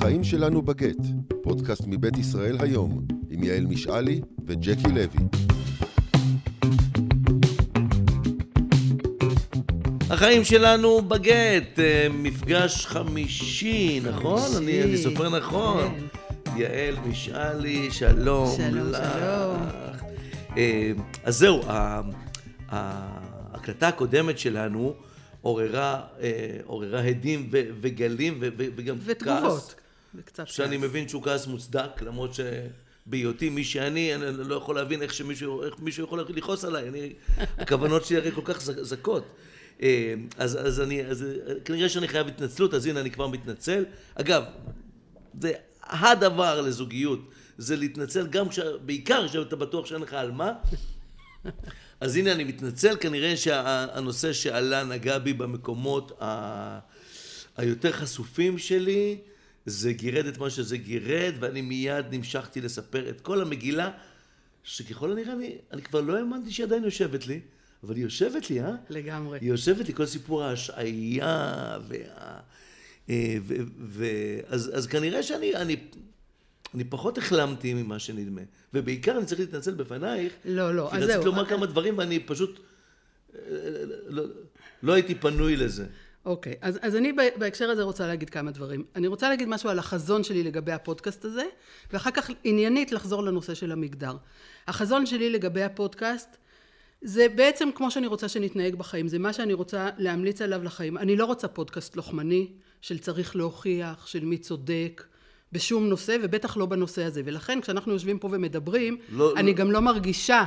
החיים שלנו בגט, פודקאסט מבית ישראל היום, עם יעל משאלי וג'קי לוי. החיים שלנו בגט, מפגש 50, נכון? אני סופר נכון. יעל משאלי, שלום. שלום, שלום. אז זהו, ההקלטה הקודמת שלנו עוררה הדים וגלים וגם כעס, שאני מבין שהוא כעס מוצדק, למרות שבהיותי מי שאני, אני לא יכול להבין איך מישהו יכול לכעוס עליי, הכוונות שלי הרי כל כך זקות. אז כנראה שאני חייב התנצלות, אז הנה אני כבר מתנצל. אגב, זה הדבר לזוגיות, זה להתנצל גם בעיקר שאתה בטוח שאין לך על מה. אז הנה אני מתנצל, כנראה שהנושא שעלה נגע בי במקומות היותר חשופים שלי, זה גירד את מה שזה גירד, ואני מיד נמשכתי לספר את כל המגילה, שככל הנראה אני כבר לא האמנתי שעדיין יושבת לי, אבל היא יושבת לי, אה? לגמרי. היא יושבת לי, כל סיפור ההשעיה, אז כנראה שאני פחות החלמתי ממה שנדמה, ובעיקר אני צריך להתנצל בפנייך. לא, אז זהו. כי רציתי לומר כמה דברים, ואני פשוט לא הייתי פנוי לזה. אוקיי, אז אני בהקשר הזה רוצה להגיד כמה דברים. אני רוצה להגיד משהו על החזון שלי לגבי הפודקאסט הזה, ואחר כך עניינית לחזור לנושא של המגדר. החזון שלי לגבי הפודקאסט, זה בעצם כמו שאני רוצה שנתנהג בחיים, זה מה שאני רוצה להמליץ עליו לחיים. אני לא רוצה פודקאסט לוחמני, של צריך להוכיח, של מי צודק, בשום נושא, ובטח לא בנושא הזה. ולכן, כשאנחנו יושבים פה ומדברים, אני גם לא מרגישה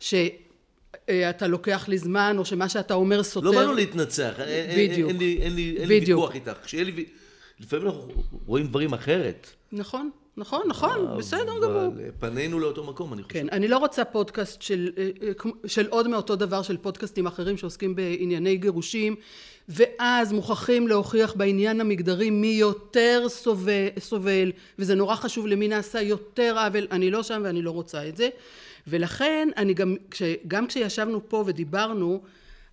שאתה לוקח לי זמן, או שמה שאתה אומר סותר. לא באנו להתנצח. בדיוק. אין לי ויכוח איתך. לפעמים אנחנו רואים דברים אחרת. נכון. נכון, בסדר גמור. אבל פנינו לאותו מקום, אני חושב. כן, אני לא רוצה פודקאסט של עוד מאותו דבר, של פודקאסטים אחרים שעוסקים בענייני גירושים, ואז מוכרחים להוכיח בעניין המגדרי מי יותר סובל, וזה נורא חשוב למי נעשה יותר עוול, אני לא שם ואני לא רוצה את זה, ולכן אני גם כשישבנו פה ודיברנו,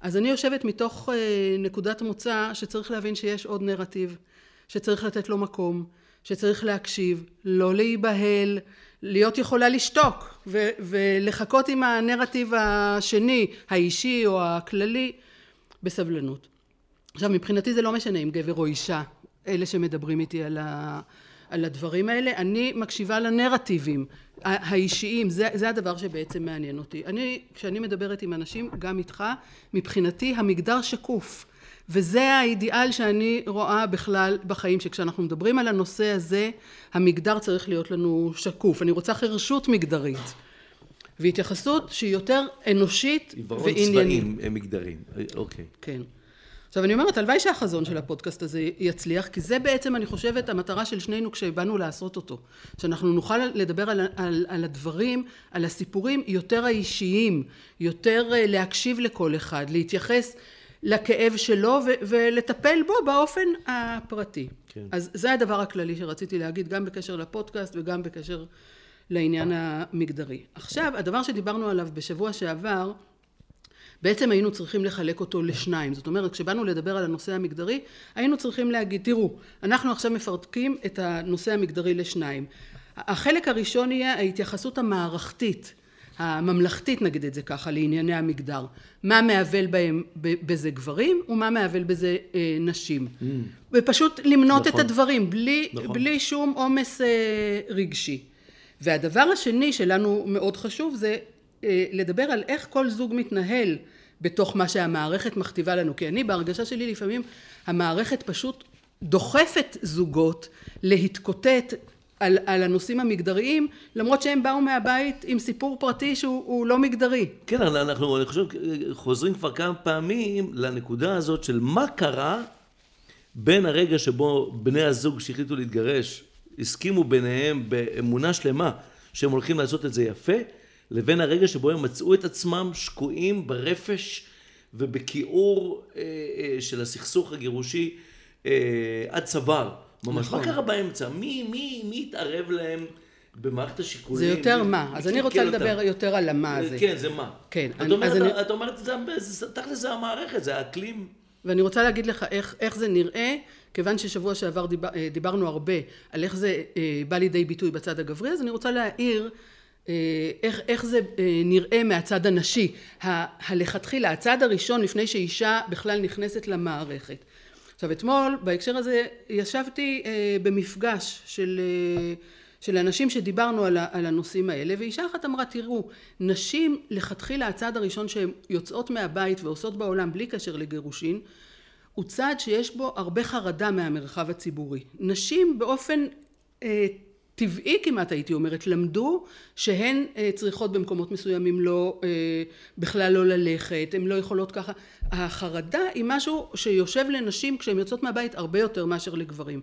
אז אני יושבת מתוך נקודת מוצא שצריך להבין שיש עוד נרטיב, שצריך לתת לו מקום, שצריך להקשיב, לא להיבהל, להיות יכולה לשתוק ולחכות עם הנרטיב השני, האישי או הכללי, בסבלנות. עכשיו, מבחינתי זה לא משנה אם גבר או אישה, אלה שמדברים איתי על הדברים האלה, אני מקשיבה לנרטיבים האישיים, זה הדבר שבעצם מעניין אותי. כשאני מדברת עם אנשים, גם איתך, מבחינתי המגדר שקוף. וזה האידיאל שאני רואה בכלל בחיים, שכשאנחנו מדברים על הנושא הזה, המגדר צריך להיות לנו שקוף. אני רוצה חירשות מגדרית, והתייחסות שהיא יותר אנושית ועניינית. עיוורון צבעים הם מגדרים, אוקיי. כן. עכשיו אני אומרת, הלוואי שהחזון של הפודקאסט הזה יצליח, כי זה בעצם אני חושבת המטרה של שנינו כשבאנו לעשות אותו. שאנחנו נוכל לדבר על הדברים, על הסיפורים יותר האישיים, יותר להקשיב לכל אחד, להתייחס לכאב שלו ולטפל בו באופן הפרטי. כן. אז זה הדבר הכללי שרציתי להגיד גם בקשר לפודקאסט וגם בקשר לעניין המגדרי. עכשיו, הדבר שדיברנו עליו בשבוע שעבר, בעצם היינו צריכים לחלק אותו לשניים. זאת אומרת, כשבאנו לדבר על הנושא המגדרי, היינו צריכים להגיד, תראו, אנחנו עכשיו מפרקים את הנושא המגדרי לשניים. החלק הראשון יהיה ההתייחסות המערכתית, הממלכתית נגיד את זה ככה, לענייני המגדר. מה מעבל בהם בזה גברים, ומה מעבל בזה נשים. ופשוט למנות את הדברים, בלי שום עומס רגשי. והדבר השני שלנו מאוד חשוב, זה לדבר על איך כל זוג מתנהל בתוך מה שהמערכת מכתיבה לנו. כי אני בהרגשה שלי לפעמים, המערכת פשוט דוחפת זוגות להתקוטט, על הנושאים המגדריים, למרות שהם באו מהבית עם סיפור פרטי שהוא לא מגדרי. כן, אנחנו אני חושב, חוזרים כבר כמה פעמים לנקודה הזאת של מה קרה בין הרגע שבו בני הזוג שהחליטו להתגרש, הסכימו ביניהם באמונה שלמה שהם הולכים לעשות את זה יפה, לבין הרגע שבו הם מצאו את עצמם שקועים ברפש ובכיעור של הסכסוך הגירושי עד צוואר. ממש, מה קרה באמצע? מי יתערב להם במערכת השיקולים? זה יותר מה. אז אני רוצה לדבר יותר על המה הזה. כן, זה מה. את אומרת, תכל'ס זה המערכת, זה האקלים ואני רוצה להגיד לך איך זה נראה, כיוון ששבוע שעבר דיברנו הרבה על איך זה בא לידי ביטוי בצד הגברי, אז אני רוצה להעיר איך זה נראה מהצד הנשי, הלכתחילה, הצד הראשון לפני שאישה בכלל נכנסת למערכת. עכשיו אתמול בהקשר הזה ישבתי במפגש של אנשים שדיברנו על הנושאים האלה, ואישה אחת אמרה, תראו, נשים לכתחילה הצד הראשון שהן יוצאות מהבית ועושות בעולם בלי קשר לגירושין, הוא צד שיש בו הרבה חרדה מהמרחב הציבורי. נשים באופן טבעי כמעט הייתי אומרת, למדו שהן צריכות במקומות מסוימים לא, בכלל לא ללכת, הן לא יכולות ככה. החרדה היא משהו שיושב לנשים כשהן יוצאות מהבית הרבה יותר מאשר לגברים.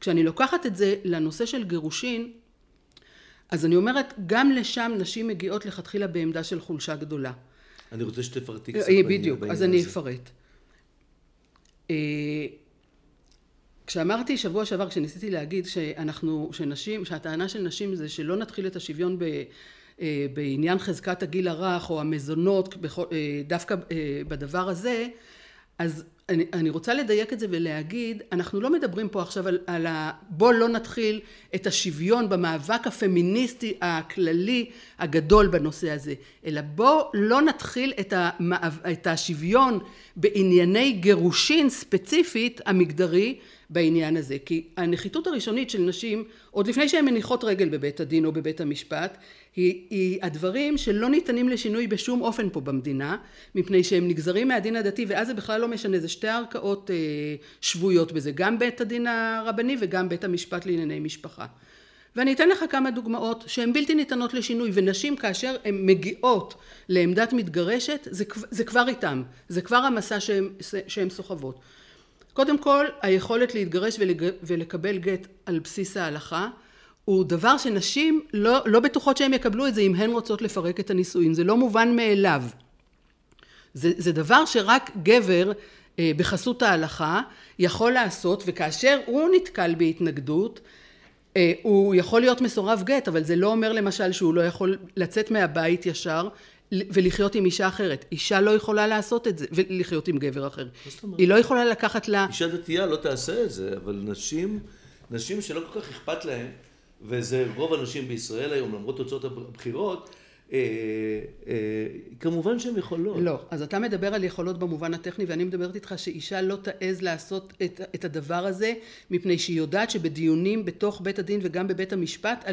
כשאני לוקחת את זה לנושא של גירושין, אז אני אומרת, גם לשם נשים מגיעות לכתחילה בעמדה של חולשה גדולה. אני רוצה שתפרטי קצת בעניין הזה. בדיוק, אז אני אפרט. כשאמרתי שבוע שעבר, כשניסיתי להגיד שהטענה של נשים זה שלא נתחיל את השוויון בעניין חזקת הגיל הרך או המזונות דווקא בדבר הזה, אז אני רוצה לדייק את זה ולהגיד, אנחנו לא מדברים פה עכשיו על בוא לא נתחיל את השוויון במאבק הפמיניסטי הכללי הגדול בנושא הזה, אלא בוא לא נתחיל את השוויון בענייני גירושין ספציפית המגדרי בעניין הזה. כי הנחיתות הראשונית של נשים, עוד לפני שהן מניחות רגל בבית הדין או בבית המשפט, היא הדברים שלא ניתנים לשינוי בשום אופן פה במדינה, מפני שהם נגזרים מהדין הדתי, ואז זה בכלל לא משנה, זה שתי ערכאות שבויות בזה, גם בית הדין הרבני וגם בית המשפט לענייני משפחה. ואני אתן לך כמה דוגמאות שהן בלתי ניתנות לשינוי, ונשים כאשר הן מגיעות לעמדת מתגרשת, זה כבר איתם, זה כבר המסע שהן סוחבות. קודם כל, היכולת להתגרש ולקבל גט על בסיס ההלכה, הוא דבר שנשים לא בטוחות שהן יקבלו את זה אם הן רוצות לפרק את הנישואים. זה לא מובן מאליו. זה דבר שרק גבר בחסות ההלכה יכול לעשות, וכאשר הוא נתקל בהתנגדות, הוא יכול להיות מסורב גט, אבל זה לא אומר למשל שהוא לא יכול לצאת מהבית ישר, ולחיות עם אישה אחרת. אישה לא יכולה לעשות את זה, ולחיות עם גבר אחר. היא לא יכולה לקחת לה... אישה דתייה לא תעשה את זה, אבל נשים שלא כל כך אכפת להן, וזה רוב הנשים בישראל היום, למרות תוצאות הבחירות, כמובן שהן יכולות. לא, אז אתה מדבר על יכולות במובן הטכני, ואני מדברת איתך שאישה לא תעז לעשות את הדבר הזה, מפני שהיא יודעת שבדיונים בתוך בית הדין וגם בבית המשפט,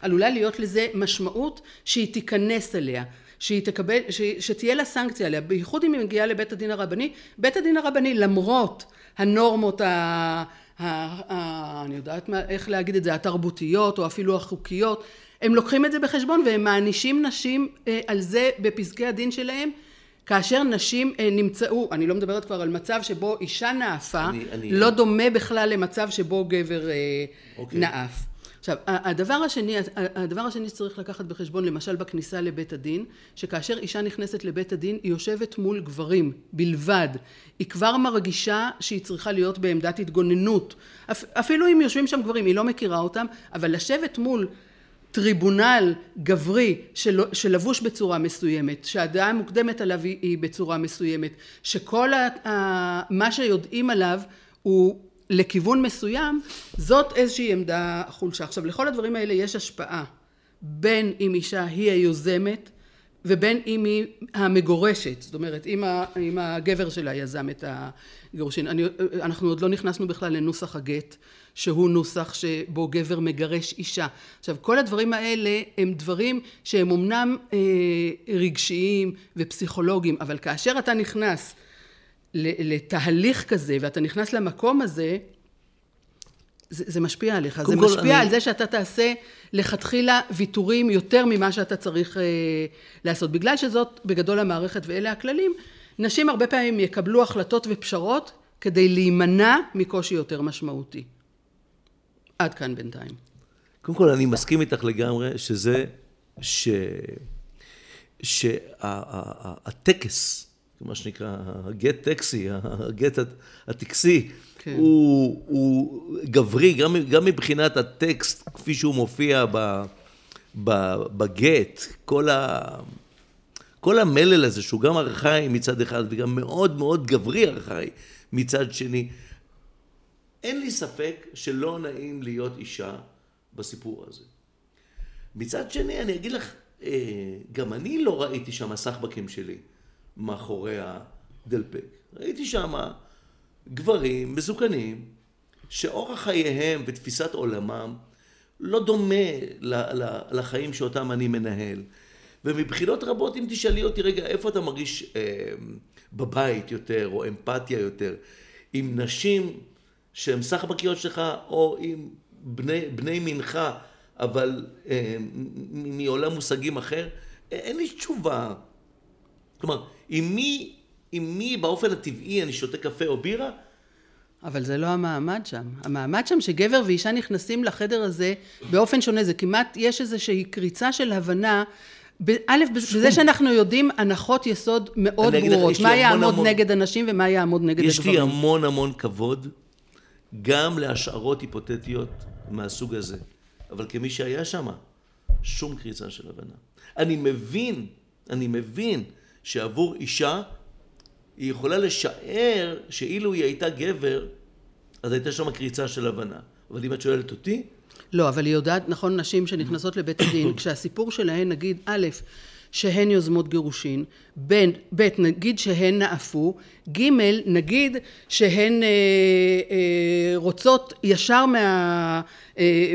עלולה להיות לזה משמעות שהיא תיכנס אליה, שתהיה לה סנקציה עליה, בייחוד אם היא מגיעה לבית הדין הרבני. בית הדין הרבני, למרות הנורמות אני יודעת איך להגיד את זה, התרבותיות או אפילו החוקיות, הם לוקחים את זה בחשבון והם מענישים נשים על זה בפסקי הדין שלהם, כאשר נשים נמצאו, אני לא מדברת כבר על מצב שבו אישה נעפה, לא דומה בכלל למצב שבו גבר נעף. עכשיו, הדבר השני שצריך לקחת בחשבון, למשל בכניסה לבית הדין, שכאשר אישה נכנסת לבית הדין, היא יושבת מול גברים בלבד. היא כבר מרגישה שהיא צריכה להיות בעמדת התגוננות. אפילו אם יושבים שם גברים, היא לא מכירה אותם, אבל לשבת מול טריבונל גברי שלבוש בצורה מסוימת, שהדעה המוקדמת עליו היא בצורה מסוימת, שכל מה שיודעים עליו הוא לכיוון מסוים, זאת איזושהי עמדה חולשה. עכשיו, לכל הדברים האלה יש השפעה, בין אם אישה היא היוזמת, ובין אם היא המגורשת, זאת אומרת, אם הגבר שלה יזם את הגירושין. אנחנו עוד לא נכנסנו בכלל לנוסח הגט, שהוא נוסח שבו גבר מגרש אישה. עכשיו, כל הדברים האלה הם דברים שהם אומנם רגשיים ופסיכולוגיים, אבל כאשר אתה נכנס לתהליך כזה, ואתה נכנס למקום הזה, זה משפיע עליך. זה משפיע על זה שאתה תעשה לכתחילה ויתורים יותר ממה שאתה צריך לעשות. בגלל שזאת בגדול המערכת ואלה הכללים, נשים הרבה פעמים יקבלו החלטות ופשרות כדי להימנע מקושי יותר משמעותי. עד כאן בינתיים. קודם כל, אני מסכים איתך לגמרי שזה שהטקס, מה שנקרא, הגט טקסי, הגט הטקסי, כן. הוא גברי, גם מבחינת הטקסט, כפי שהוא מופיע בגט, כל כל המלל הזה, שהוא גם ארכאי מצד אחד, וגם מאוד מאוד גברי ארכאי מצד שני, אין לי ספק שלא נעים להיות אישה בסיפור הזה. מצד שני, אני אגיד לך, גם אני לא ראיתי שם הסחבקים שלי מאחורי הדלפק. ראיתי שם גברים מסוכנים, שאורח חייהם ותפיסת עולמם לא דומה לחיים שאותם אני מנהל. ומבחינות רבות, אם תשאלי אותי רגע, איפה אתה מרגיש בבית יותר, או אמפתיה יותר, עם נשים שהם סחבקיות שלך, או עם בני מנך, אבל מעולם מושגים אחר, אין לי תשובה. כלומר, עם מי באופן הטבעי אני שותה קפה או בירה? אבל זה לא המעמד שם. המעמד שם שגבר ואישה נכנסים לחדר הזה באופן שונה. זה כמעט, יש איזושהי קריצה של הבנה, א', בזה שאנחנו יודעים הנחות יסוד מאוד ברורות. מה יעמוד נגד אנשים ומה יעמוד נגד הדברים. יש לי המון המון כבוד, גם להשערות היפותטיות מהסוג הזה. אבל כמי שהיה שם, שום קריצה של הבנה. אני מבין שעבור אישה, היא יכולה לשער שאילו היא הייתה גבר, אז הייתה שם קריצה של הבנה. אבל אם את שואלת אותי... לא, אבל היא יודעת, נכון, נשים שנכנסות לבית הדין, כשהסיפור שלהן, נגיד, א', שהן יוזמות גירושין, ב', נגיד שהן נעפו, ג', נגיד שהן רוצות ישר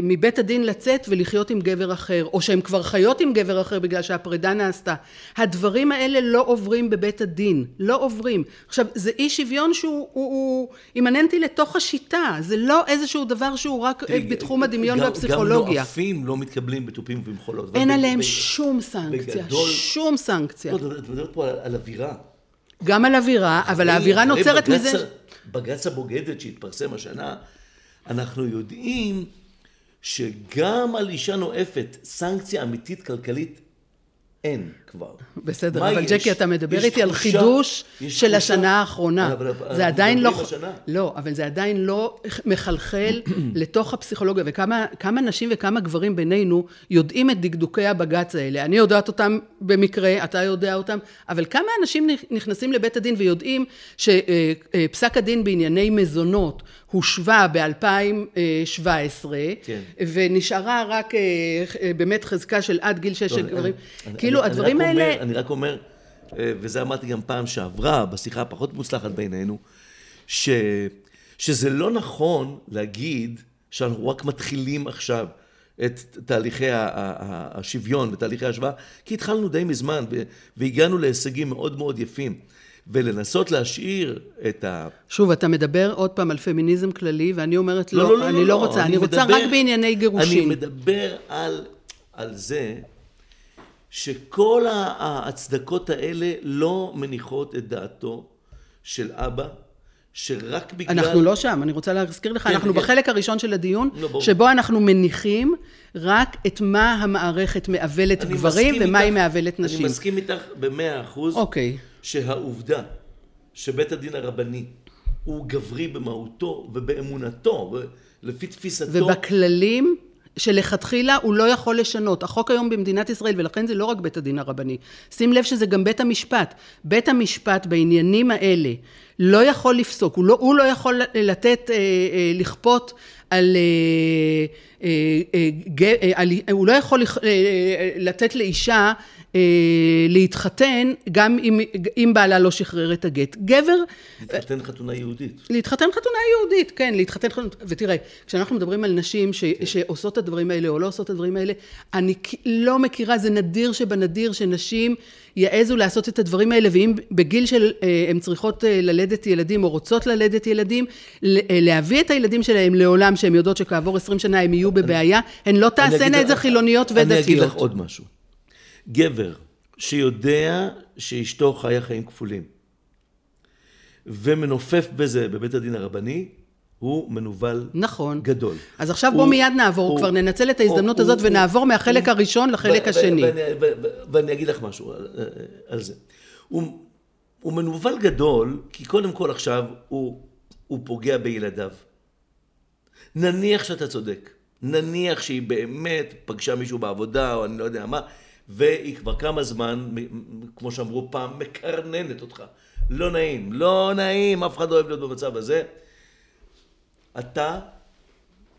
מבית הדין לצאת ולחיות עם גבר אחר, או שהן כבר חיות עם גבר אחר בגלל שהפרידה נעשתה. הדברים האלה לא עוברים בבית הדין, לא עוברים. עכשיו, זה אי שוויון שהוא אימננטי לתוך השיטה, זה לא איזשהו דבר שהוא רק בתחום הדמיון והפסיכולוגיה. גם נועפים לא מתקבלים בתופים ומחולות. אין עליהם שום סנקציה, שום סנקציה. את מדברת פה על אווירה. גם על אווירה, אבל האווירה נוצרת מזה... בג"ץ הבוגדת שהתפרסם השנה, אנחנו יודעים שגם על אישה נואפת, סנקציה אמיתית כלכלית אין כבר. בסדר, אבל ג'קי, אתה מדבר איתי על חידוש של השנה האחרונה. זה עדיין לא... לא, אבל זה עדיין לא מחלחל לתוך הפסיכולוגיה, וכמה נשים וכמה גברים בינינו יודעים את דקדוקי הבג"ץ האלה. אני יודעת אותם במקרה, אתה יודע אותם, אבל כמה אנשים נכנסים לבית הדין ויודעים שפסק הדין בענייני מזונות הושווה ב-2017, ונשארה רק באמת חזקה של עד גיל 6 גברים. כאילו, הדברים האלה... אני רק אומר, וזה אמרתי גם פעם שעברה, בשיחה הפחות מוצלחת בינינו, שזה לא נכון להגיד שאנחנו רק מתחילים עכשיו את תהליכי השוויון ותהליכי ההשוואה, כי התחלנו די מזמן, והגענו להישגים מאוד מאוד יפים. ולנסות להשאיר את ה... שוב, אתה מדבר עוד פעם על פמיניזם כללי, ואני אומרת, לא, אני לא רוצה, אני רוצה רק בענייני גירושים. אני מדבר על זה שכל ההצדקות האלה לא מניחות את דעתו של אבא, שרק בגלל... אנחנו לא שם, אני רוצה להזכיר לך, אנחנו בחלק הראשון של הדיון, שבו אנחנו מניחים רק את מה המערכת מעוולת גברים, ומה היא מעוולת נשים. אני מסכים איתך ב100%. אוקיי. שהעובדה שבית הדין הרבני הוא גברי במהותו ובאמונתו ולפי תפיסתו ובכללים שלכתחילה הוא לא יכול לשנות. החוק היום במדינת ישראל, ולכן זה לא רק בית הדין הרבני. שים לב שזה גם בית המשפט. בית המשפט בעניינים האלה לא יכול לפסוק, הוא לא יכול לתת, לכפות על, הוא לא יכול לתת לאישה להתחתן, גם אם בעלה לא שחרר את הגט. גבר... להתחתן חתונה יהודית. להתחתן חתונה יהודית, כן, להתחתן חתונה... ותראה, כשאנחנו מדברים על נשים שעושות את הדברים האלה או לא עושות את הדברים האלה, אני לא מכירה, זה נדיר שבנדיר שנשים יעזו לעשות את הדברים האלה, ואם בגיל של הן צריכות ללדת ילדים או רוצות ללדת ילדים, להביא את הילדים שלהם לעולם שהם יודעות שכעבור 20 שנה הם יהיו בבעיה, הן לא תעשנה את זה חילוניות ודתיות. אני אגיד לך עוד משהו. גבר שיודע שאשתו חיה חיים כפולים ומנופף בזה בבית הדין הרבני, הוא מנובל נכון. גדול. אז עכשיו בוא מיד נעבור, כבר ננצל את ההזדמנות הזאת ונעבור מהחלק הראשון לחלק השני. ואני אגיד לך משהו על זה. הוא מנובל גדול, כי קודם כל עכשיו הוא פוגע בילדיו. נניח שאתה צודק, נניח שהיא באמת פגשה מישהו בעבודה או אני לא יודע מה, והיא כבר כמה זמן, כמו שאמרו פעם, מקרננת אותך. לא נעים, לא נעים, אף אחד לא אוהב להיות במצב הזה. אתה,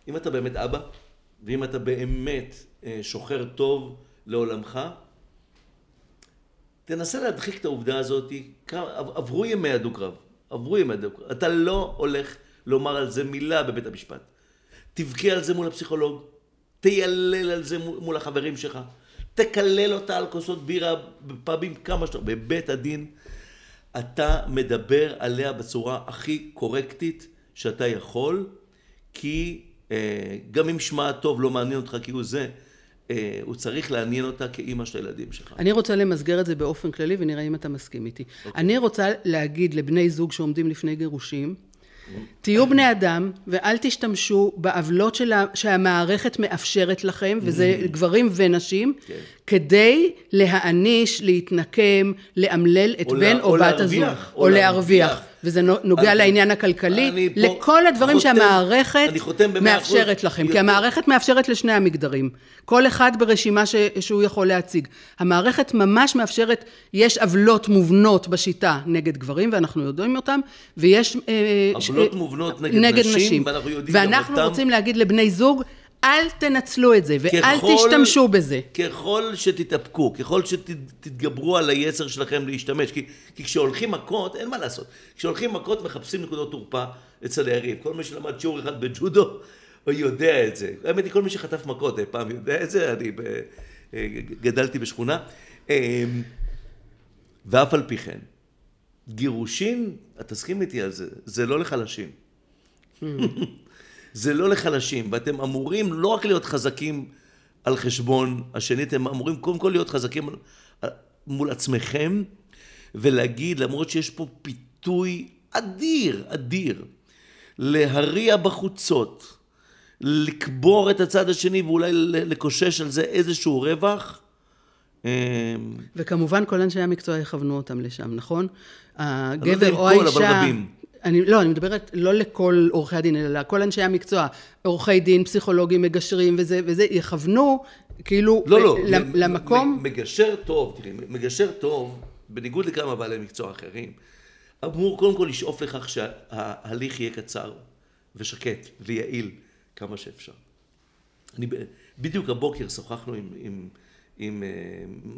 אם אתה באמת אבא, ואם אתה באמת שוחר טוב לעולמך, תנסה להדחיק את העובדה הזאת, עברו ימי הדוקרב, עברו ימי הדוקרב. אתה לא הולך לומר על זה מילה בבית המשפט. תבכה על זה מול הפסיכולוג, תיילל על זה מול החברים שלך, תקלל אותה על כוסות בירה בפאבים כמה שתוך, בבית הדין. אתה מדבר עליה בצורה הכי קורקטית שאתה יכול, כי גם אם שמה טוב לא מעניין אותך, כי הוא זה, הוא צריך לעניין אותה כאימא של הילדים שלך. אני רוצה למסגר את זה באופן כללי, ונראה אם אתה מסכים איתי. אני רוצה להגיד לבני זוג שעומדים לפני גירושים, תהיו בני אדם, ואל תשתמשו בעוולות שהמערכת מאפשרת לכם, וזה גברים ונשים, כדי להעניש, להתנקם, לאמלל את בן או בת הזוג, או להרוויח. וזה נוגע לעניין הכלכלי, לכל הדברים שהמערכת מאפשרת לכם. כי המערכת מאפשרת לשני המגדרים. כל אחד ברשימה שהוא יכול להציג. המערכת ממש מאפשרת, יש עוולות מובנות בשיטה נגד גברים, ואנחנו יודעים אותם, ויש עוולות מובנות נגד נשים, ואנחנו רוצים להגיד לבני זוג, אל תנצלו את זה, ואל תשתמשו בזה. ככל שתתאפקו, ככל שתתגברו על היצר שלכם להשתמש, כי כשהולכים מכות, אין מה לעשות. כשהולכים מכות מחפשים נקודות תורפה אצל היריב. כל מי שלמד שיעור אחד בג'ודו, הוא יודע את זה. האמת היא, כל מי שחטף מכות פעם יודע את זה, אני גדלתי בשכונה. ואף על פי כן, גירושין, את תסכים איתי על זה, זה לא לחלשים. זה לא לחלשים, ואתם אמורים לא רק להיות חזקים על חשבון השני, אתם אמורים קודם כל להיות חזקים מול עצמכם, ולהגיד, למרות שיש פה פיתוי אדיר, אדיר, להריע בחוצות, לקבור את הצד השני, ואולי לקושש על זה איזשהו רווח. וכמובן, כל אנשי המקצוע יכוונו אותם לשם, נכון? הגבר או האישה... אני מדברת לא לכל עורכי הדין, אלא כל אנשי המקצוע, עורכי דין, פסיכולוגים, מגשרים וזה, יכוונו כאילו למקום. מגשר טוב, תראי, מגשר טוב, בניגוד לכמה בעלי מקצוע אחרים, אמור קודם כל לשאוף לכך שההליך יהיה קצר ושקט ויעיל כמה שאפשר. בדיוק הבוקר שוחחנו עם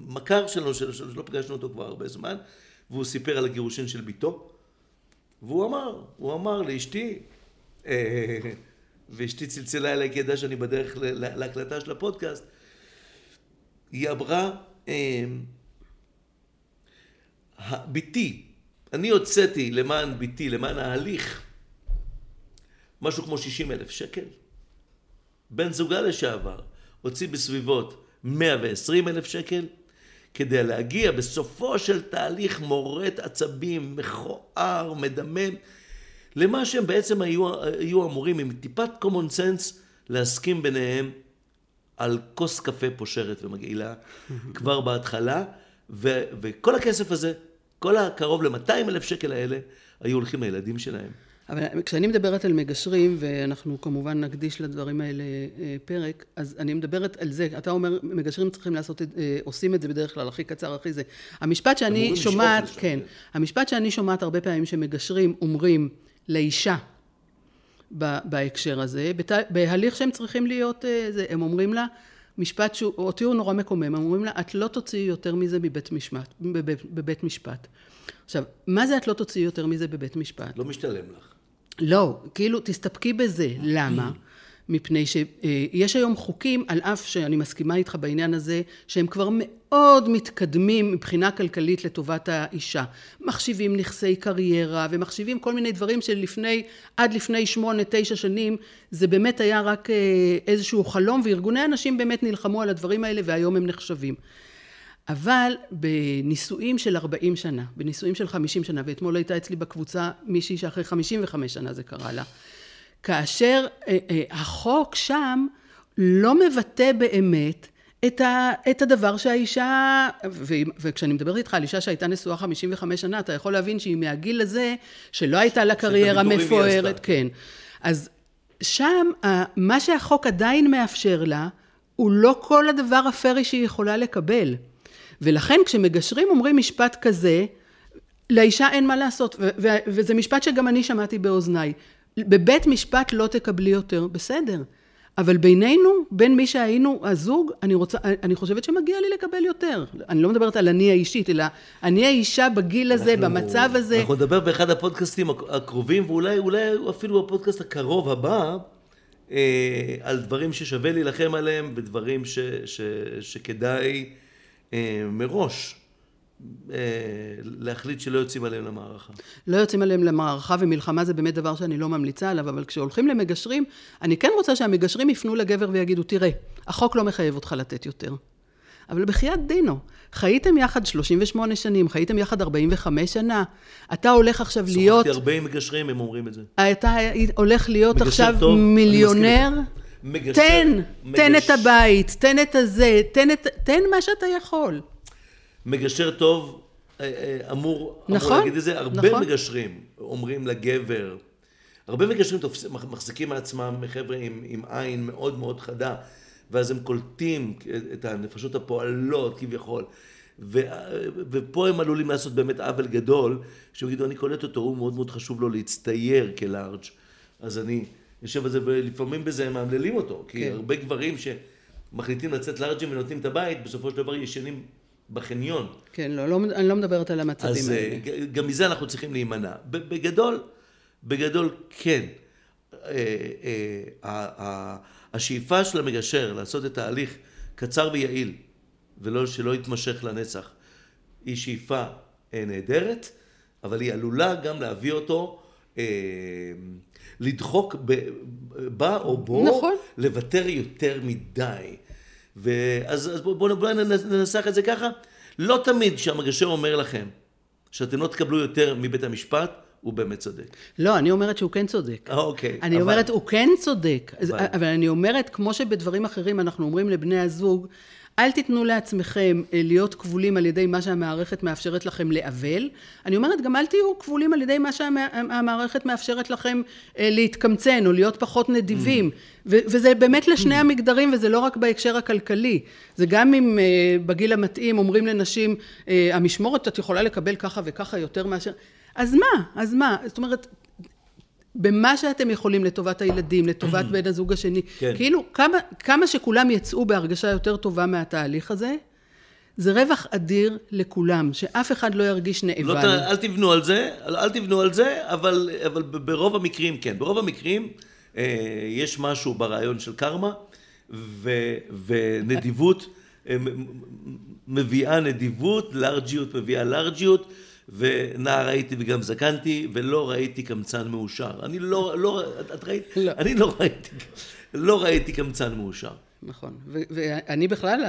מכר שלנו, שלא פגשנו אותו כבר הרבה זמן, והוא סיפר על הגירושין של ביתו, והוא אמר לאשתי, ואשתי צלצלה אליי כי ידעה שאני בדרך להקלטה של הפודקאסט, היא אמרה, ביתי, אני הוצאתי למען ביתי, למען ההליך, משהו כמו 60,000 שקל. בן זוגה לשעבר הוציא בסביבות 120,000 שקל, כדי להגיע בסופו של תהליך מורט עצבים, מכוער, מדמם, למה שהם בעצם היו אמורים, עם טיפת common sense, להסכים ביניהם על כוס קפה פושרת ומגעילה כבר בהתחלה, וכל הכסף הזה, כל הקרוב ל-200,000 שקל האלה, היו הולכים לילדים שלהם. אבל כשאני מדברת על מגשרים, ואנחנו כמובן נקדיש לדברים האלה פרק, אז אני מדברת על זה, אתה אומר, מגשרים צריכים לעשות, עושים את זה בדרך כלל, הכי קצר, הכי זה. המשפט שאני שומעת, כן, המשפט שאני שומעת הרבה פעמים שמגשרים אומרים לאישה בהקשר הזה, בהליך שהם צריכים להיות, הם אומרים לה, משפט שאותי הוא נורא מקומם, הם אומרים לה, את לא תוציאי יותר מזה בבית משפט. עכשיו, מה זה את לא תוציאי יותר מזה בבית משפט? לא משתלם לך. לא, כאילו תסתפקי בזה. למה? מפני שיש היום חוקים, על אף שאני מסכימה איתך בעניין הזה, שהם כבר מאוד מתקדמים מבחינה כלכלית לטובת האישה. מחשיבים נכסי קריירה, ומחשיבים כל מיני דברים שלפני, עד לפני 8-9 שנים, זה באמת היה רק איזשהו חלום, וארגוני האנשים באמת נלחמו על הדברים האלה, והיום הם נחשבים. אבל בנישואים של 40 שנה, בנישואים של 50 שנה, ואתמול הייתה אצלי בקבוצה מישהי שאחרי 55 שנה זה קרה לה, כאשר החוק שם לא מבטא באמת את הדבר שהאישה, וכשאני מדברת איתך על אישה שהייתה נשואה 55 שנה, אתה יכול להבין שהיא מהגיל הזה, שלא הייתה לה קריירה מפוארת, כן. אז שם, מה שהחוק עדיין מאפשר לה, הוא לא כל הדבר הפרי שהיא יכולה לקבל. ולכן כשמגשרים אומרים משפט כזה, לאישה אין מה לעשות, וזה משפט שגם אני שמעתי באוזניי. בבית משפט לא תקבלי יותר, בסדר. אבל בינינו, בין מי שהיינו הזוג, אני חושבת שמגיע לי לקבל יותר. אני לא מדברת על אני האישית, אלא אני האישה בגיל הזה, במצב הזה. אנחנו נדבר באחד הפודקאסטים הקרובים, ואולי אפילו הפודקאסט הקרוב הבא, על דברים ששווה להילחם עליהם, ודברים שכדאי מראש להחליט שלא יוצאים עליהם למערכה. לא יוצאים עליהם למערכה, ומלחמה זה באמת דבר שאני לא ממליצה עליו, אבל כשהולכים למגשרים, אני כן רוצה שהמגשרים יפנו לגבר ויגידו, תראה, החוק לא מחייב אותך לתת יותר. אבל בחיית דינו, חייתם יחד 38 שנים, חייתם יחד 45 שנה, אתה הולך עכשיו להיות... שוחחתי הרבה עם מגשרים, הם אומרים את זה. אתה הולך להיות עכשיו טוב, מיליונר... מגשר, תן את הבית, תן את הזה, תן מה שאתה יכול. מגשר טוב אמור להגיד את זה. הרבה מגשרים אומרים לגבר, הרבה מגשרים מחזיקים על עצמם חבר'ה עם עין מאוד מאוד חדה, ואז הם קולטים את הנפשות הפועלות כביכול, ופה הם עלולים לעשות באמת עוול גדול, שהם יגידו אני קולט אותו, הוא מאוד מאוד חשוב לו להצטייר כלארג', אז אני יושב על זה, ולפעמים בזה הם מאמללים אותו, כי הרבה גברים שמחליטים לצאת לארג'ים ונותנים את הבית, בסופו של דבר ישנים בחניון. כן, אני לא מדברת על המצבים האלה. אז גם מזה אנחנו צריכים להימנע. בגדול, כן. השאיפה של המגשר לעשות את ההליך קצר ויעיל, ושלא יתמשך לנצח, היא שאיפה נהדרת, אבל היא עלולה גם להביא אותו לדחוק בה או בו, לוותר יותר מדי. אז בואו ננסח את זה ככה. לא תמיד שהמגשר אומר לכם שאתם לא תקבלו יותר מבית המשפט, הוא באמת צודק. לא, אני אומרת שהוא כן צודק. אוקיי. אני אומרת, הוא כן צודק. אבל אני אומרת, כמו שבדברים אחרים אנחנו אומרים לבני הזוג, אל תיתנו לעצמכם להיות כבולים על ידי מה שהמערכת מאפשרת לכם לעבל. אני אומרת, גם אל תהיו כבולים על ידי מה שהמערכת מאפשרת לכם להתקמצן, או להיות פחות נדיבים. וזה באמת לשני המגדרים, וזה לא רק בהקשר הכלכלי. זה גם אם בגיל המתאים אומרים לנשים, המשמורת את יכולה לקבל ככה וככה יותר מאשר... אז מה? זאת אומרת... במה שאתם יכולים לטובת הילדים, לטובת בן הזוג השני. כן. כאילו, כמה שכולם יצאו בהרגשה יותר טובה מהתהליך הזה, זה רווח אדיר לכולם, שאף אחד לא ירגיש נאבל. לא, אל תבנו על זה, אבל ברוב המקרים כן. ברוב המקרים יש משהו ברעיון של קרמה, ונדיבות מביאה נדיבות, לארג'יות מביאה לארג'יות, ונער ראיתי וגם זקנתי, ולא ראיתי קמצן מאושר. אני לא, את ראית? אני לא ראיתי קמצן מאושר. נכון. ואני בכלל,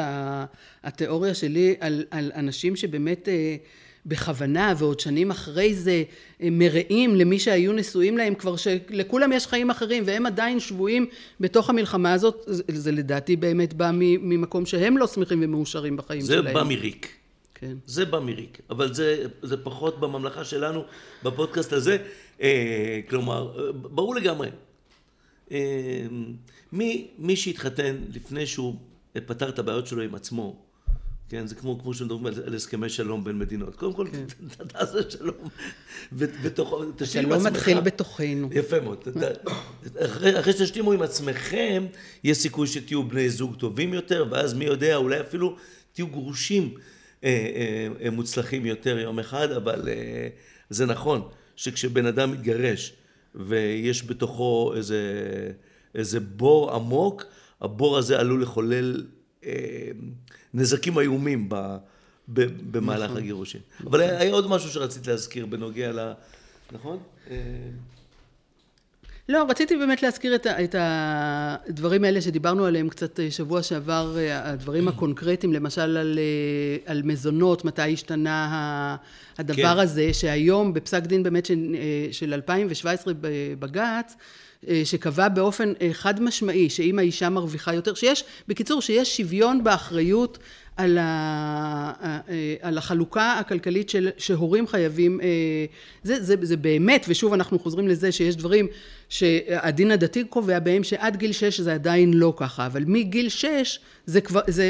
התיאוריה שלי על אנשים שבאמת בכוונה, ועוד שנים אחרי זה, מראים למי שהיו נשואים להם, כבר שלכולם יש חיים אחרים, והם עדיין שבויים בתוך המלחמה הזאת, זה לדעתי באמת בא ממקום שהם לא שמחים ומאושרים בחיים שלהם. זה בא מריק. כן. זה במיריק, אבל זה פחות בממלכה שלנו, בפודקאסט הזה, כלומר, ברור לגמרי, מי שהתחתן לפני שהוא פתר את הבעיות שלו עם עצמו, כן, זה כמו שמדברים על הסכמי שלום בין מדינות, קודם כל, תעשה שלום, שלום מתחיל בתוכנו. יפה מאוד, אחרי שתשתימו עם עצמכם, יש סיכוי שתהיו בני זוג טובים יותר, ואז מי יודע, אולי אפילו תהיו גרושים, הם מוצלחים יותר יום אחד, אבל זה נכון שכשבן אדם מתגרש ויש בתוכו איזה בור עמוק, הבור הזה עלול לחולל נזקים איומים במהלך הגירושים. אבל היה עוד משהו שרציתי להזכיר בנוגע ל... נכון? לא, רציתי באמת להזכיר את הדברים האלה שדיברנו עליהם קצת שבוע שעבר, הדברים הקונקרטיים, למשל על מזונות, מתי השתנה הדבר הזה, שהיום בפסק דין באמת של 2017 בגץ, שקבע באופן חד משמעי שאם האישה מרוויחה יותר, שיש, בקיצור, שיש שוויון באחריות על החלוקה הכלכלית שהורים חייבים, זה באמת, ושוב אנחנו חוזרים לזה שיש דברים שהדין הדתי קובע בהם שעד גיל 6 זה עדיין לא ככה, אבל מגיל 6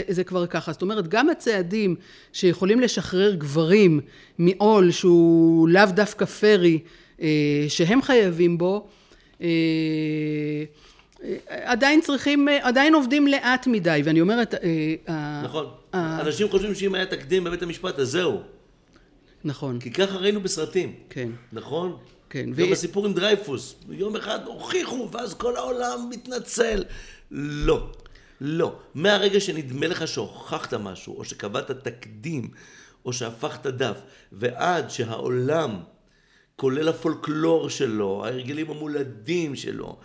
זה כבר ככה. זאת אומרת, גם הצעדים שיכולים לשחרר גברים מעול שהוא לאו דווקא פרי, שהם חייבים בו, עדיין צריכים, עדיין עובדים לאט מדי, ואני אומרת... נכון. אנשים חושבים שאם היה תקדים בבית המשפט, אז זהו. נכון. כי ככה ראינו בסרטים. כן. נכון? כן. גם הסיפור עם דרייפוס. יום אחד הוכיחו, ואז כל העולם מתנצל. לא. לא. מהרגע שנדמה לך שהוכחת משהו, או שקבעת תקדים, או שהפכת דף, ועד שהעולם, כולל הפולקלור שלו, ההרגלים המולדים שלו,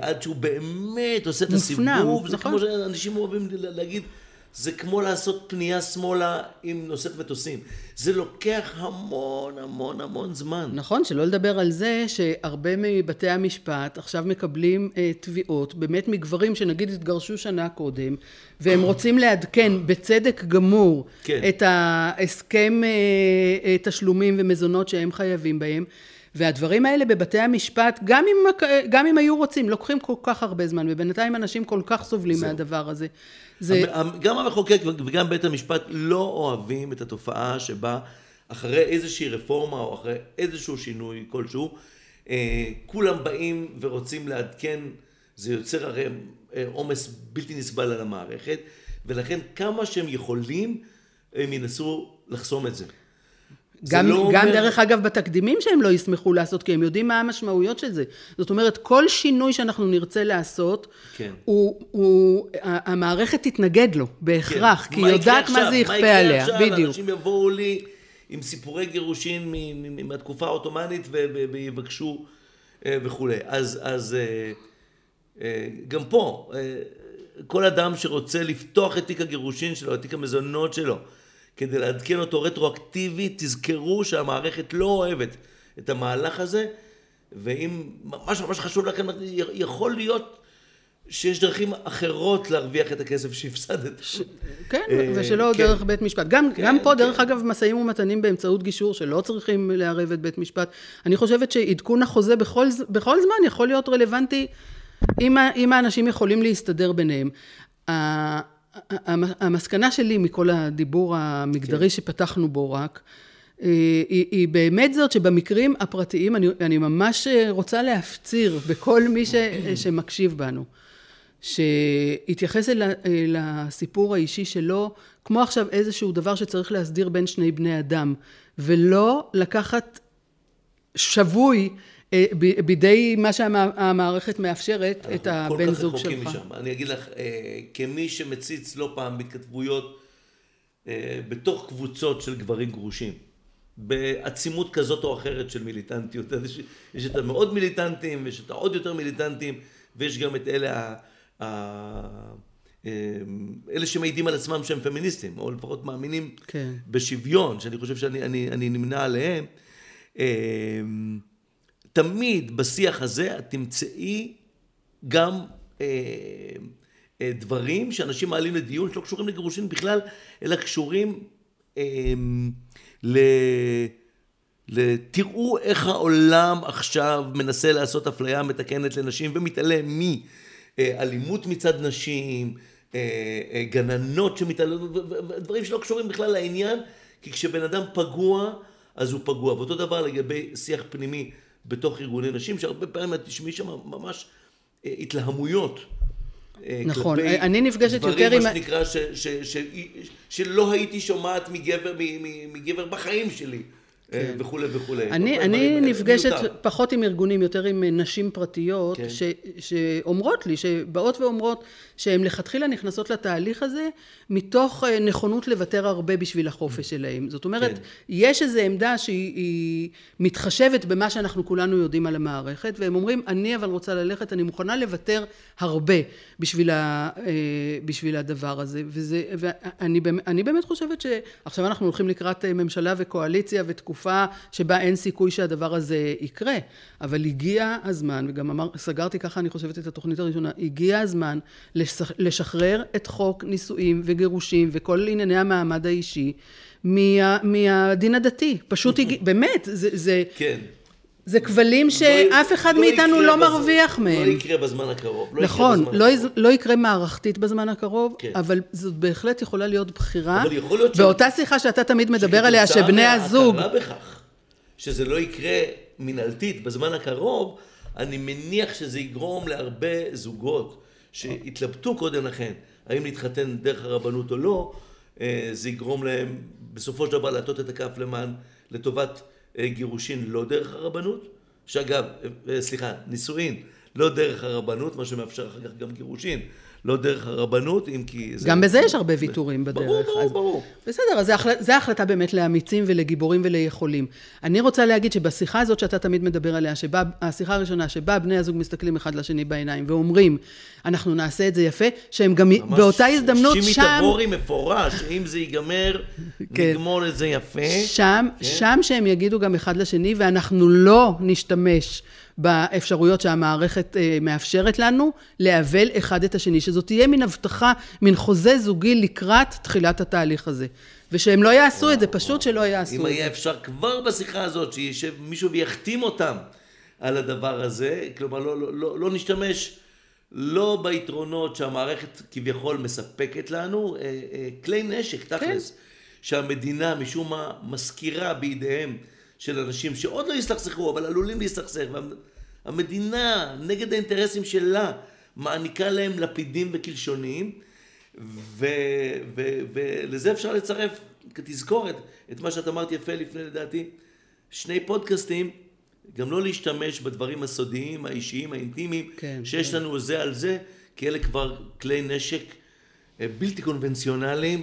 עד שהוא באמת עושה את הסיבוב, זה כמו שאנשים אוהבים להגיד, זה כמו לעשות פנייה שמאלה עם נושאת מטוסים. זה לוקח המון המון המון זמן. נכון, שלא לדבר על זה שהרבה מבתי המשפט עכשיו מקבלים תביעות, באמת מגברים שנגיד התגרשו שנה קודם, והם רוצים לעדכן בצדק גמור את ההסכם תשלומים ומזונות שהם חייבים בהם, והדברים האלה בבתי המשפט, גם אם היו רוצים, לוקחים כל כך הרבה זמן, ובינתיים אנשים כל כך סובלים מהדבר הזה. גם המחוקק וגם בית המשפט לא אוהבים את התופעה שבה אחרי איזושהי רפורמה או אחרי איזשהו שינוי כלשהו, כולם באים ורוצים לעדכן, זה יוצר הרי עומס בלתי נסבל על המערכת, ולכן כמה שהם יכולים, הם ינסו לחסום את זה. גם דרך אגב בתקדימים שהם לא ישמחו לעשות, כי הם יודעים מה המשמעויות של זה. זאת אומרת, כל שינוי שאנחנו נרצה לעשות, המערכת תתנגד לו בהכרח, כי יודעת מה זה יכפה עליה. מה יקרה עכשיו? אנשים יבואו לי עם סיפורי גירושין מהתקופה האוטומנית ויבקשו וכו'. אז גם פה, כל אדם שרוצה לפתוח את תיק הגירושין שלו, את תיק המזונות שלו, כדי לעדכן אותו רטרואקטיבית, תזכרו שהמערכת לא אוהבת את המהלך הזה, ואם ממש ממש חשוב לכם, יכול להיות שיש דרכים אחרות להרוויח את הכסף שהפסדת. כן, ושלא דרך בית משפט. גם פה, דרך אגב, משאים ומתנים באמצעות גישור, שלא צריכים לערב את בית משפט. אני חושבת שעדכון החוזה בכל זמן יכול להיות רלוונטי, אם האנשים יכולים להסתדר ביניהם. המסקנה שלי מכל הדיבור המגדרי שפתחנו בו רק, היא באמת זאת שבמקרים הפרטיים, אני ממש רוצה להפציר בכל מי שמקשיב בנו, שהתייחס לסיפור האישי שלו, כמו עכשיו איזשהו דבר שצריך להסדיר בין שני בני אדם, ולא לקחת שבוי בידי מה שהמערכת מאפשרת את הבן זוג שלך. אנחנו כל כך רחוקים משם. אני אגיד לך, כמי שמציץ לא פעם בהתכתבויות בתוך קבוצות של גברים גרושים, בעצימות כזאת או אחרת של מיליטנטיות, יש את המאוד מיליטנטים, ויש את העוד יותר מיליטנטים, ויש גם את אלה שמעידים על עצמם שהם פמיניסטים, או לפחות מאמינים בשוויון, שאני חושב שאני נמנע עליהם. תמיד בשיח הזה את תמצאי גם דברים שאנשים מעלים לדיון שלא קשורים לגירושין בכלל, אלא קשורים תראו איך העולם עכשיו מנסה לעשות אפליה מתקנת לנשים ומתעלם מאלימות מצד נשים, גננות שמתעלמות, דברים שלא קשורים בכלל לעניין, כי כשבן אדם פגוע, אז הוא פגוע. ואותו דבר לגבי שיח פנימי, בתוך ארגוני נשים, שהרבה פעמים תשמעי שם ממש התלהמויות. נכון, אני נפגשת יותר עם... דברים, מה שנקרא, שלא הייתי שומעת מגבר בחיים שלי, וכו' וכו'. אני נפגשת פחות עם ארגונים, יותר עם נשים פרטיות, שאומרות לי, שבאות ואומרות, שהן לכתחילה נכנסות לתהליך הזה, מתוך נכונות לוותר הרבה בשביל החופש שלהם. זאת אומרת, יש איזו עמדה שהיא מתחשבת במה שאנחנו כולנו יודעים על המערכת, והם אומרים, אני אבל רוצה ללכת, אני מוכנה לוותר הרבה בשביל הדבר הזה. ואני באמת חושבת שעכשיו אנחנו הולכים לקראת ממשלה וקואליציה ותקופה, תקופה שבה אין סיכוי שהדבר הזה יקרה, אבל הגיע הזמן, וגם סגרתי ככה אני חושבת את התוכנית הראשונה, הגיע הזמן לשחרר את חוק נישואים וגירושים וכל ענייני המעמד האישי מהדין הדתי, פשוט באמת, זה כבלים שאף אחד מאיתנו לא מרוויח מהם. לא יקרה בזמן הקרוב. נכון, לא יקרה מערכתית בזמן הקרוב, אבל זאת בהחלט יכולה להיות בחירה, באותה שיחה שאתה תמיד מדבר עליה, שבני הזוג... הכרה בכך, שזה לא יקרה מנהלתית בזמן הקרוב, אני מניח שזה יגרום להרבה זוגות שהתלבטו קודם לכן, האם להתחתן דרך הרבנות או לא, זה יגרום להם בסופו של דבר להטות את הכף לטובת גירושין לא דרך הרבנות, שאגב, נישואין לא דרך הרבנות, מה שמאפשר אחר כך גם גירושין לא דרך הרבנות, אם כי... גם בזה יש הרבה ויתורים בדרך. ברור. בסדר, אז זה החלטה באמת לאמיצים ולגיבורים וליכולים. אני רוצה להגיד שבשיחה הזאת שאתה תמיד מדבר עליה, השיחה הראשונה שבה בני הזוג מסתכלים אחד לשני בעיניים ואומרים, אנחנו נעשה את זה יפה, שהם גם באותה הזדמנות שם... שימי תבורי מפורש, אם זה ייגמר, נגמור את זה יפה. שם שהם יגידו גם אחד לשני, ואנחנו לא נשתמש באפשרויות שהמערכת מאפשרת לנו, להבל אחד את השני, שזאת תהיה מן הבטחה, מן חוזה זוגי לקראת תחילת התהליך הזה. ושהם לא יעשו את זה, פשוט שלא יעשו את זה. אם היה אפשר כבר בשיחה הזאת, שישב מישהו ויחתים אותם על הדבר הזה, כלומר לא נשתמש, לא ביתרונות שהמערכת כביכול מספקת לנו, כלי נשק, תכלס, שהמדינה משום מה מזכירה בידיהם, של אנשים שעוד לא יסתכסכו, אבל עלולים להסתכסך. המדינה, נגד האינטרסים שלה, מעניקה להם לפידים וקלשונים, ולזה אפשר לצרף, כתזכורת, את מה שאת אמרת יפה לפני, לדעתי, שני פודקאסטים, גם לא להשתמש בדברים הסודיים, האישיים, האינטימיים, שיש לנו זה על זה, כי אלה כבר כלי נשק בלתי קונבנציונליים,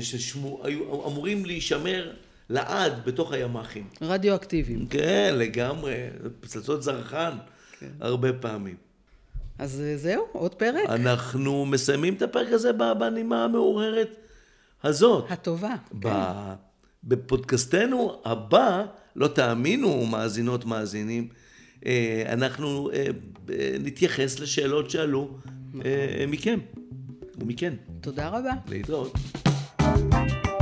שהיו אמורים להישמר, לעד בתוך הימחים. רדיואקטיביים. כן, לגמרי. פצצות זרחן, כן. הרבה פעמים. אז זהו, עוד פרק. אנחנו מסיימים את הפרק הזה בנימה המעוררת הזאת. הטובה. כן. בפודקאסטנו הבא, לא תאמינו מאזינות מאזינים, אנחנו נתייחס לשאלות שעלו מכם. תודה רבה. להתראות.